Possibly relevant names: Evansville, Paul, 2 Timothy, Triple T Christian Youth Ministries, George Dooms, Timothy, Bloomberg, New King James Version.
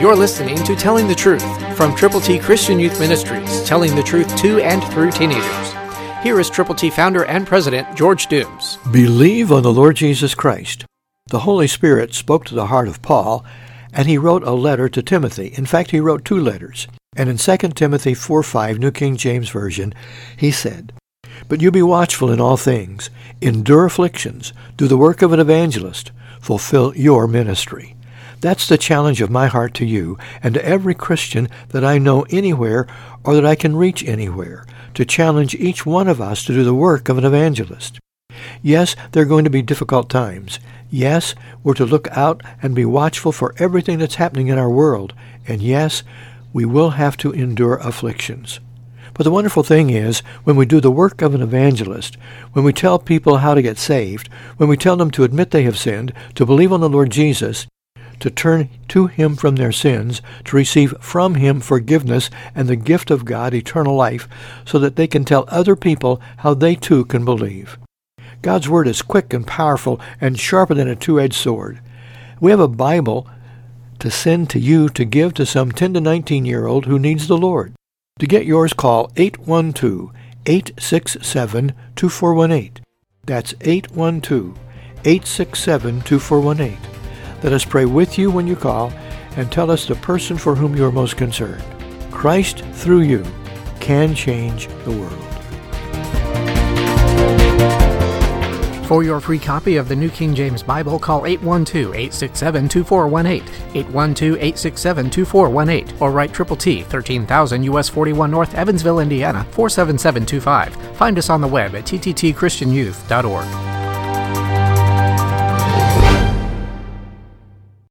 You're listening to Telling the Truth from Triple T Christian Youth Ministries, telling the truth to and through teenagers. Here is Triple T founder and president, George Dooms. Believe on the Lord Jesus Christ. The Holy Spirit spoke to the heart of Paul, and he wrote a letter to Timothy. In fact, he wrote two letters. And in 2 Timothy 4:5, New King James Version, he said, "But you be watchful in all things, endure afflictions, do the work of an evangelist, fulfill your ministry." That's the challenge of my heart to you and to every Christian that I know anywhere or that I can reach anywhere, to challenge each one of us to do the work of an evangelist. Yes, there are going to be difficult times. Yes, we're to look out and be watchful for everything that's happening in our world. And yes, we will have to endure afflictions. But the wonderful thing is, when we do the work of an evangelist, when we tell people how to get saved, when we tell them to admit they have sinned, to believe on the Lord Jesus, to turn to Him from their sins, to receive from Him forgiveness and the gift of God, eternal life, so that they can tell other people how they too can believe. God's Word is quick and powerful and sharper than a two-edged sword. We have a Bible to send to you to give to some 10 to 19-year-old who needs the Lord. To get yours, call 812-867-2418. That's 812-867-2418. Let us pray with you when you call and tell us the person for whom you are most concerned. Christ, through you, can change the world. For your free copy of the New King James Bible, call 812-867-2418, 812-867-2418, or write Triple T, 13,000 U.S. 41 North, Evansville, Indiana, 47725. Find us on the web at tttchristianyouth.org.